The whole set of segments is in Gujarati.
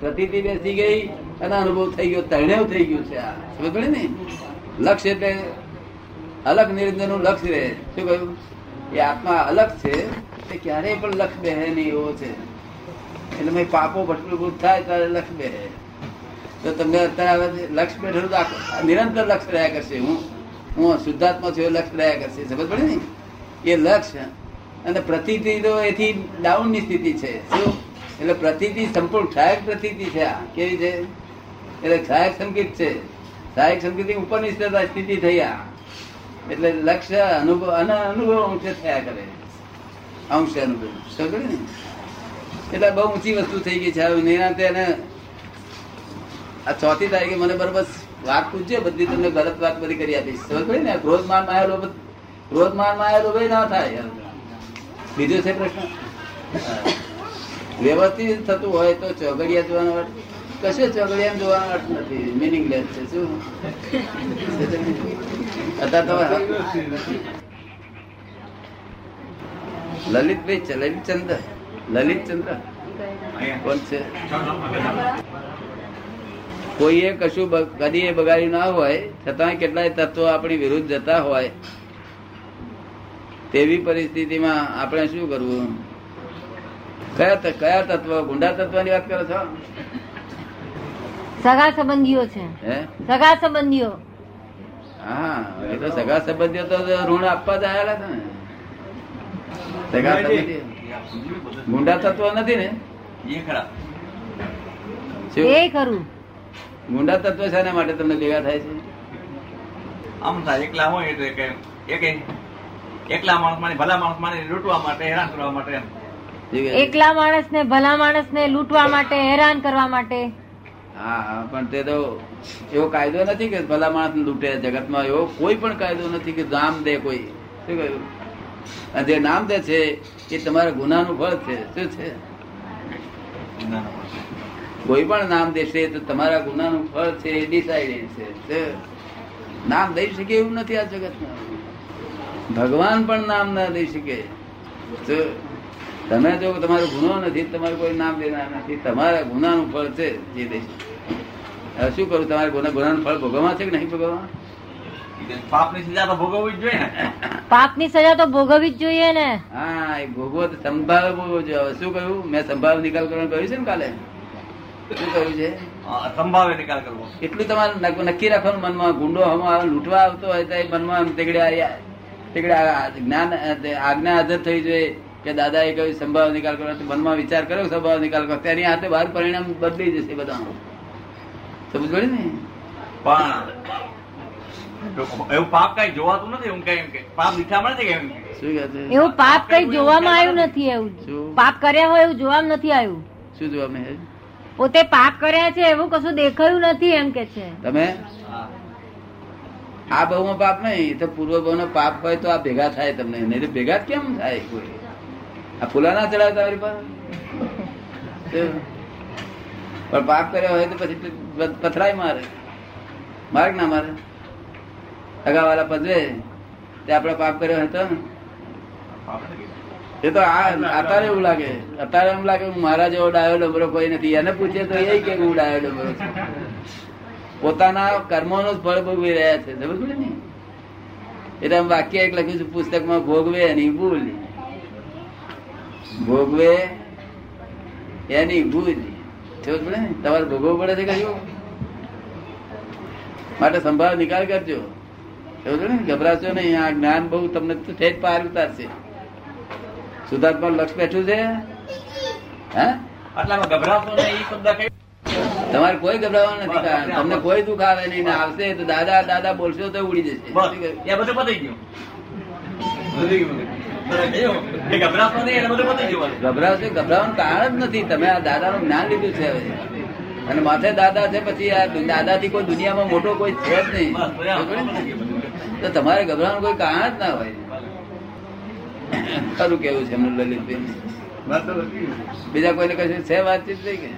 પ્રતિતિ બેસી ગઈ અને અનુભવ થઈ ગયો, તરણેવ થઈ ગયું છે. આ સમજ પડે ને? લક્ષ એટલે અલગ નિરંજન નું લક્ષ રહે. શું કહ્યું? એ આત્મા અલગ છે, તે ક્યારેય પણ લક્ષ બેહે નહીં એવો છે. એટલે પાપો ભસ્મીભૂત થાય ત્યારે લક્ષ બેહે. તો તમને અત્યારે લક્ષ બેઠેલું તો નિરંતર લક્ષ રહ્યા કરશે. હું શુદ્ધાત્મા છું, લક્ષ રહ્યા કરશે. સમજ પડે ને? એ લક્ષ અને પ્રતિતિ તો એથી ડાઉન ની સ્થિતિ છે. શું? એટલે પ્રતિતિ સંપૂર્ણ સહાયક પ્રતિતિ છે. આ કેવી છે? એટલે સહાયક સંકેત છે. સહાયક સંકેત ઉપરની સ્થિતિ થઈ. આ એટલે લક્ષ્ય અનુભવ અને અનુભવ અંશે થયા કરે, અંશે અનુભવ. સમજ ને? એટલે બહુ ઊંચી વસ્તુ થઈ ગઈ છે. નિરાંતે આ ચોથી તારીખે મને બરોબર વાત પૂછજે, બધી તમને ગલત વાત બધી કરી આપીશ. સમજ પડે ને? ક્રોધમાન માં આવેલો, ક્રોધમાન માં આવેલો ભાઈ ના થાય. બીજો છે પ્રશ્ન. વ્યવસ્થિત થતું હોય તો ચોગડિયા જોવાનો અર્થ કશે, ચોગડિયા જોવાનો અર્થ નથી, મિનિંગલેસ છે. શું લલિતભાઈ છે? લલિતચંદ્ર, લલિતચંદ્ર કોણ છે? કોઈએ કશું કદી બગાડ્યું ના હોય, છતાં કેટલાય તત્વો આપણી વિરુદ્ધ જતા હોય, તેવી પરિસ્થિતિમાં આપણે શું કરવું? કયા તત્વ? ગુંડા તત્વ ની વાત કરો છો? સગા સંબંધીઓ છે. સગા સંબંધીઓ. હા, એ તો સગા સંબંધીઓ તો ઋણ આપવા જ આવેલા હતા ને. સગા સંબંધી ગુંડા તત્વ નથી ને? એ ખરા. એ ખરું. ગુંડા તત્વ શાના માટે તમને ભેગા થાય છે? આમ થાય એકલા હોય એટલે કે એકલા માણસ માં ભલા માણસ માં લૂંટવા માટે, હેરાન કરવા માટે. એકલા માણસ ને ભલા માણસ ને લૂંટવા માટે, હેરાન કરવા માટે. હા, પણ તે તો એવો કાયદો નથી કે ભલા માણસ લૂંટે. જગતમાં એવો કોઈ પણ કાયદો નથી કે નામ દે કોઈ. શું કહ્યું? અને જે નામ દે છે એ તમારા ગુનાનું ફળ છે. શું છે? કોઈ પણ નામ દેશે તો તમારા ગુનાનું ફળ છે, એ ડિસાઇડ છે. નામ દઈ શકે એવું નથી આ જગતમાં. ભગવાન પણ નામ ના દઈ શકે. તમે જો તમારો ગુનો નથી, તમારું કોઈ નામ દેનાર નથી, તમારા ગુનાનું ફળ છે જે દઈ શકે. હવે શું કરું? તમારે ગુનાનું ફળ ભોગવવા છે કે નહીં ભોગવવા? પાપની સજા તો ભોગવવી જ જોઈએ ને. પાપની સજા તો ભોગવવી જ જોઈએ ને. હા, એ ભોગવો તો સંભાવે ભોગવવો જોઈએ. હવે શું કહ્યું? મેં સંભાવે નિકાલ કરવાનું કહ્યું છે ને કાલે. શું કહ્યું છે? સંભાવે નિકાલ કરવો. એટલું તમારે નક્કી રાખવાનું મનમાં. ગુંડો હમણાં લૂંટવા આવતો હોય તો એ મનમાં જ્ઞાન આજ્ઞા હાજર થઈ જોઈએ કે દાદા એ કહ્યું સંભાવ નિકાલ કરો. મનમાં વિચાર કર્યો સંભાવ નિકાલ કરો, તેની હાથે બહાર પરિણામ બદલી જશે બધાનું. સમજ પડે ને? પણ એવું પાપ કઈ જોવાતું નથી. એવું કઈ કે પાપ લીઠામાં નથી. કેમ શું? એવું પાપ કઈ જોવામાં આવ્યું નથી. એવું પાપ કર્યા હોય એવું જોવામાં નથી આવ્યું. શું જોવામાં? પોતે પાપ કર્યા છે એવું કશું દેખાયું નથી એમ કે છે. તમે આ બહુ માં પાપ નહીં તો પૂર્વ બહુ નો પાપ હોય તો આ ભેગા થાય તમને. નહીં તો ભેગા કેમ થાય? કોઈ આ ફૂલા ના ચડાવતા મારી પાસે. પણ પાપ કર્યા હોય તો પછી પથરાય મારે, માર્ગ ના મારે. અગાવાલા પજવે તે આપડે પાપ કર્યો હોય તો એ તો અત્યારે એવું લાગે. અત્યારે એમ લાગે હું મારા જેવો ડાયો ડબરો કોઈ નથી. એને પૂછે તો એ કે હું ડાયો ડબરો છું. પોતાના કર્મોનું ફળ ભોગવી રહ્યા છે. સમજ પડે ને? એટલે આમ વાક્ય એક લખ્યું છે પુસ્તકમાં, ભોગવે એની ભૂલ, ભોગવે એની ભૂલ. સમજ પડે ને? તમારે ભોગવવું પડે છે કશું માટે સંભાવ નિકાલ કરજો. સમજ પડે ને? ગભરાશો નહીં. આ જ્ઞાન બહુ તમને ઠેઠ પાર ઉતારશે. સુધાર્થમાં લક્ષ બેઠું છે. હા, આટલામાં ગભરાશો નહીં. તમારે કોઈ ગભરાવાનું નથી. તમને કોઈ દુઃખ આવે નહીં. આવશે તો દાદા દાદા બોલશો તો ઉડી જશે. ગભરાશે ગભરાવાનું કારણ જ નથી. તમે આ દાદાનું જ્ઞાન લીધું છે હવે, અને માથે દાદા છે, પછી આ દાદા થી કોઈ દુનિયામાં મોટો કોઈ છે જ નહીં. તો તમારે ગભરાવાનું કોઈ કારણ જ ના હોય. ખરું કેવું છે એમનું લલિતભાઈ? બીજા કોઈને કશું છે વાતચીત નહીં કે?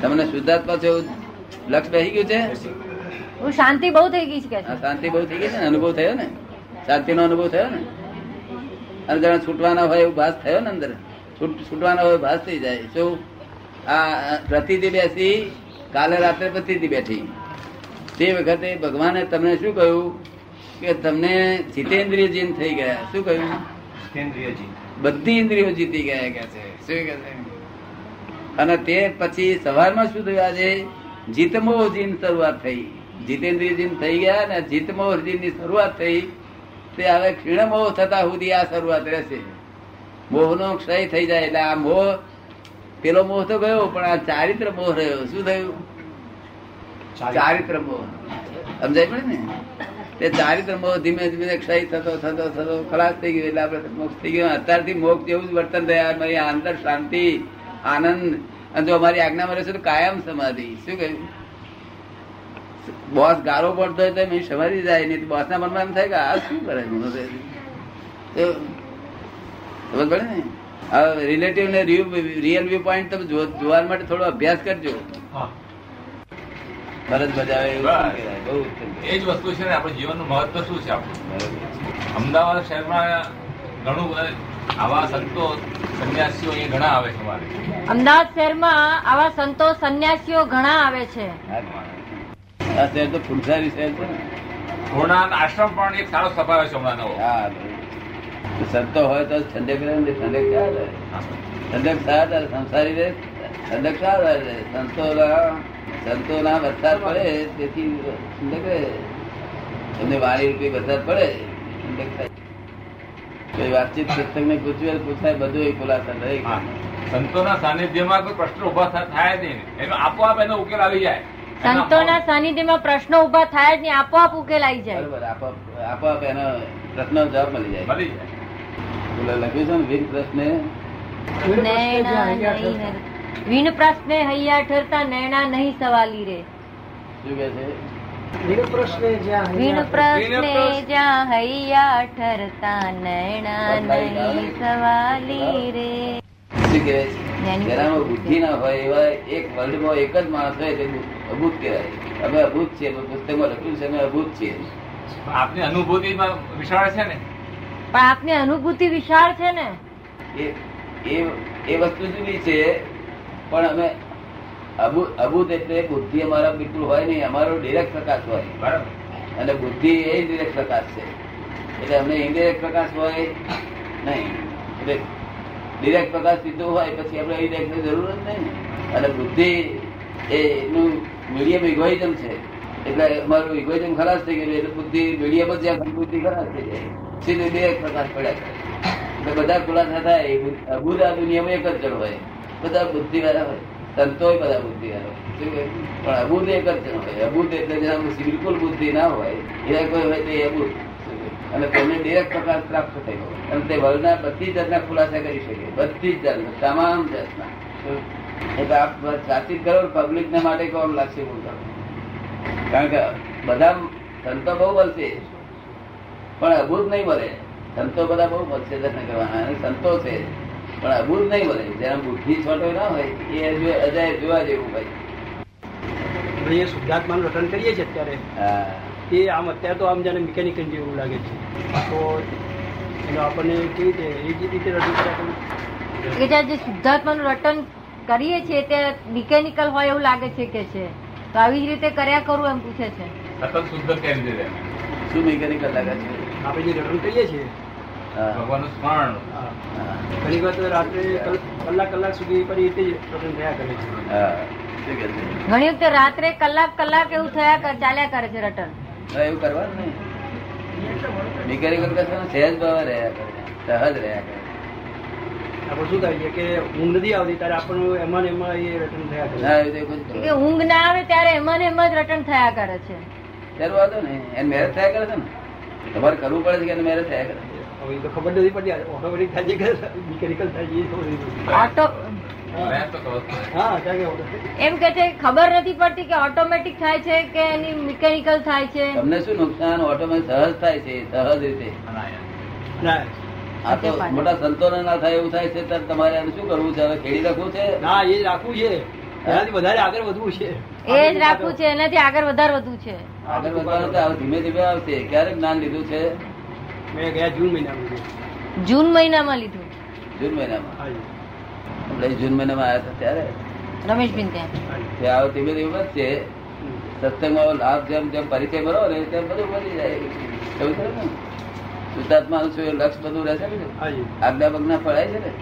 તમને શુદ્ધાત્મા છે એવું લક્ષ બેસી ગયું છે. શાંતિ બહુ થઈ ગઈ છે. શાંતિ બહુ થઈ ગઈ છે ને? અનુભવ થયો ને? શાંતિ નો અનુભવ થયો ને? અને જરા છૂટવાના હોય એવું ભાસ થયો ને અંદર? છૂટવાનો ભાસ થઈ જાય. શું આ પ્રતિથી બેસી? કાલે રાત્રે પ્રતિથી બેઠી તે વખતે ભગવાને તમને શું કહ્યું કે તમને જીતેન્દ્રિય જીન થઈ ગયા. શું કહ્યું? બધી ઇન્દ્રિયો જીતી ગયા કે છે. શું કહે છે? અને તે પછી સવારમાં શું થયું? આજે જીતમોહ જીન શરૂઆત થઈ. જીતેન્દ્રિય જીન થઈ ગયા ને જીતમોહ જીન ની શરૂઆત થઈ. તે હવે ક્ષીણ મોહ થતા સુધી આ શરૂઆત રહેશે. મોહનો ક્ષય થઈ જાય એટલે આ મોહ, પેલો મોહ તો ગયો પણ આ ચારિત્ર મોહ રહ્યો. શું થયું? ચારિત્ર મોહ. સમજાય પડે ને? તે ચારિત્ર મોહ ધીમે ધીમે ક્ષય થતો થતો થતો ખલાસ થઈ ગયો એટલે આપણે મોક્ષ થઈ ગયો. અત્યારથી મોક્ષ જેવું જ વર્તન થયા. મારી અંદર શાંતિ, આનંદ, અને જો અમારી આજ્ઞામાં રહેશે તો કાયમ સમાધિ. શું કહ્યું? બોસ ગારો પડતો હોય તો સમાધિ જાય નહીં. બોસ ના મનમાં એમ થાય કે આ શું કરે? ખબર પડે ને? હવે રિલેટિવ ને રિયલ વ્યૂ પોઈન્ટ તમે જોવા માટે થોડો અભ્યાસ કરજો. ફરજ બજાવે એવું બહુ ઉત્તમ. એ જ વસ્તુ છે ને, આપણે જીવનનું મહત્વ શું છે આપણું. અમદાવાદ શહેરમાં ઘણું બધું આવા સંતો સંન્યાસીઓ ઘણા આવે છે. અમદાવાદ શહેરમાં આવા સંતો સંન્યાસીઓ ઘણા આવે છે. આ શહેર તો ફુલસારી શહેર છે. પૂર્ણાન આશ્રમ પણ એક સારો સ્વભાવ છે હમણાં નવો. હા, સંતો હોય તો ઠંડક રહે ને. ઠંડક સારા સંસારી રહે. ઠંડક સારા રહે. સંતોના વરસાદ પડે તેથી ઠંડક રહે. તમને વાળી રૂપિયા વરસાદ પડે ઠંડક થાય. વાતચીત સત્સંગને પૂછવે પૂછાય બધું ખુલાસા થાય. સંતોના સાનિધ્યમાં કોઈ પ્રશ્ન ઉભા થાય જ નહીં, આપોઆપ એનો ઉકેલ આવી જાય. સંતોના સાનિધ્યમાં પ્રશ્નો ઉભા થાય જ નહીં, આપોઆપ ઉકેલ આવી જાય. બરોબર, આપોઆપ એનો પ્રશ્નનો જવાબ મળી જાય. મળી જાય. લખ્યું છે ને, વિન પ્રશ્ને વિન પ્રશ્ને હૈયા ઠરતા નૈણા નહીં સવાલી રે. શું કહે છે? બુદ્ધિ ના હોય એવા એક વર્લ્ડ માં એક જ માણસ હોય તે અભૂત કહેવાય. અમે અભૂત છીએ. પુસ્તકમાં લખ્યું છે અમે અભૂત છીએ. આપની અનુભૂતિ વિશાળ છે ને. પણ આપની અનુભૂતિ વિશાળ છે ને. એ વસ્તુ જુદી છે. પણ અમે અભૂત એટલે બુદ્ધિ અમારા બિલકુલ હોય નહીં. અમારો ડિરેક્ટ પ્રકાશ હોય. બરાબર. અને બુદ્ધિ એ ડિરેક્ટ પ્રકાશ છે એટલે અમને ઇન્ડિરેક્ટ પ્રકાશ હોય નહીં. એટલે ડિરેક્ટ પ્રકાશ સીધો હોય પછી આપણે ઇન્ડિરેક્ટની જરૂર જ નહીં. અને બુદ્ધિ એનું મીડિયમ ઇગોઇઝમ છે એટલે અમારું ઇગોઇઝમ ખલાસ થઈ ગયું એટલે બુદ્ધિ મીડિયમ જ બુદ્ધિ ખલાસ થઈ જાય. સીધો ડિરેક્ટ પ્રકાશ પડ્યા કરે એટલે બધા ખુલાસા થાય. અભૂત આ દુનિયામાં એક જ જણ હોય, બધા બુદ્ધિવાળા હોય. સંતો બધા બુદ્ધિ વાળો. પણ અભૂત એક જ હોય. અભૂત એટલે બિલકુલ બુદ્ધિ ના હોય એવા કોઈ હોય તે અભૂત. અને તેમને ડિરેક્ટ પ્રકાશ પ્રાપ્ત થયો અને તે વર્લ્ડના બધી જાતના ખુલાસા કરી શકે. બધી જ જાતના, તમામ જાતના. એટલે આપ સાચી કરો પબ્લિકને માટે કોણ લાગશે હું કરો. કારણ કે બધા સંતો બહુ મળશે પણ અભૂત નહીં મળે. સંતો બધા બહુ મળશે દર્શન કરવાના અને સંતો છે પણ અભૂત નહીં મળે. જેમ બુદ્ધિ છોટો ના હોય એ અજાય જોવા જેવું ભાઈ. શુદ્ધાત્માનું રટણ કરીએ છીએ અત્યારે. એ આમ અત્યારે તો આમ જાણે મિકેનિકલ જેવું લાગે છે. તો એનો આપણને કેવી રીતે એ રીતે રટણ કે જે શુદ્ધાત્માનું રટણ કરીએ છીએ તે મિકેનિકલ હોય એવું લાગે છે કે છે. તો આવી જ રીતે કર્યા કરું એમ પૂછે છે. સતત શુદ્ધ કેવી રીતે શું મિકેનિકલ લાગે છે? આપણે જે રટણ કરીએ છીએ ભગવાનનું સ્મરણ ઘણી વખત રાત્રે કલાક સુધી કરી તે રટણ થયા કરે છે. ઘણી વખત રાત્રે કલાક એવું થયા ચાલ્યા કરે છે રટણ. એવું કરવાનું નહીં. મિકેનિકલ કશું સહેજ ભાવ રહ્યા કરે, સહજ રહ્યા કરે. આપણે શું થાય છે કે ઊંઘ નથી આવતી ત્યારે આપણને એમાં એમાં એ રટણ થયા કરે. ઊંઘ ના આવે ત્યારે એમાં એમ જ રટણ થયા કરે છે. શરૂઆત ને એને મેરેજ થયા કરે છે ને. તમારે કરવું પડે છે કે મેરેજ થયા કરે. ખબર નથી પડતી કે ઓટોમેટિક થાય છે કે એની મિકેનિકલ થાય છે. તમને શું નુકસાન? ઓટોમેટિક સહજ થાય છે. સહજ રીતે આ તો મોટા સંતોને ના થાય એવું થાય છે. તમારે શું કરવું છે? ખેડી રાખવું છે. ના, એ જ રાખવું છે. એનાથી વધારે આગળ વધવું છે. એ જ રાખવું છે. એનાથી આગળ વધારે વધવું છે. આગળ વધારે ધીમે ધીમે આવશે. ક્યારેક જ્ઞાન લીધું છે? મેં ગયા જૂન મહિનામાં લીધું. જૂન મહિનામાં લીધું. જૂન મહિનામાં આપણે જૂન મહિનામાં આવ્યા હતા ત્યારે રમેશબેન ત્યાં આવો ધીમે ધીમે વધશે. સત્સંગમાં લાભ જેમ જેમ પરિચય બરો ને તેમ બધું બની જાય. એવું છે ને સુતાત્મા લક્ષ બધું રહેશે ને આજ્ઞા પગના ફળાય છે ને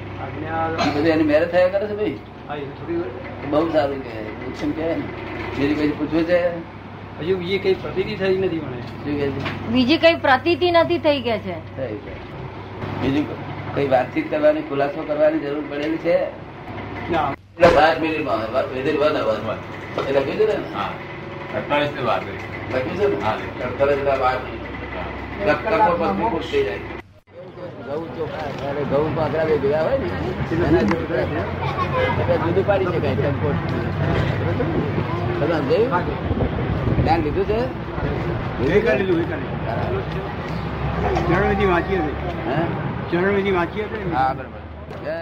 બધું એની મેરેજ થયા કરે છે ભાઈ. બહુ સારું કહેવાય ને. બીજી કઈ પૂછવું છે? હજુ બીજી કઈ પ્રતીતિ થઈ નથી મને. બીજી કઈ પ્રતીતિ નથી થઈ ગયા છે. બીજું કઈ વાતચીત કરવાની ખુલાસો કરવાની જરૂર પડેલી છે? ઘઉં પાકરા બે ભેગા હોય ને જુદું પાડી શકાય. લીધું છે ચરણવિધિ વાંચી હતી. હા બરાબર. જય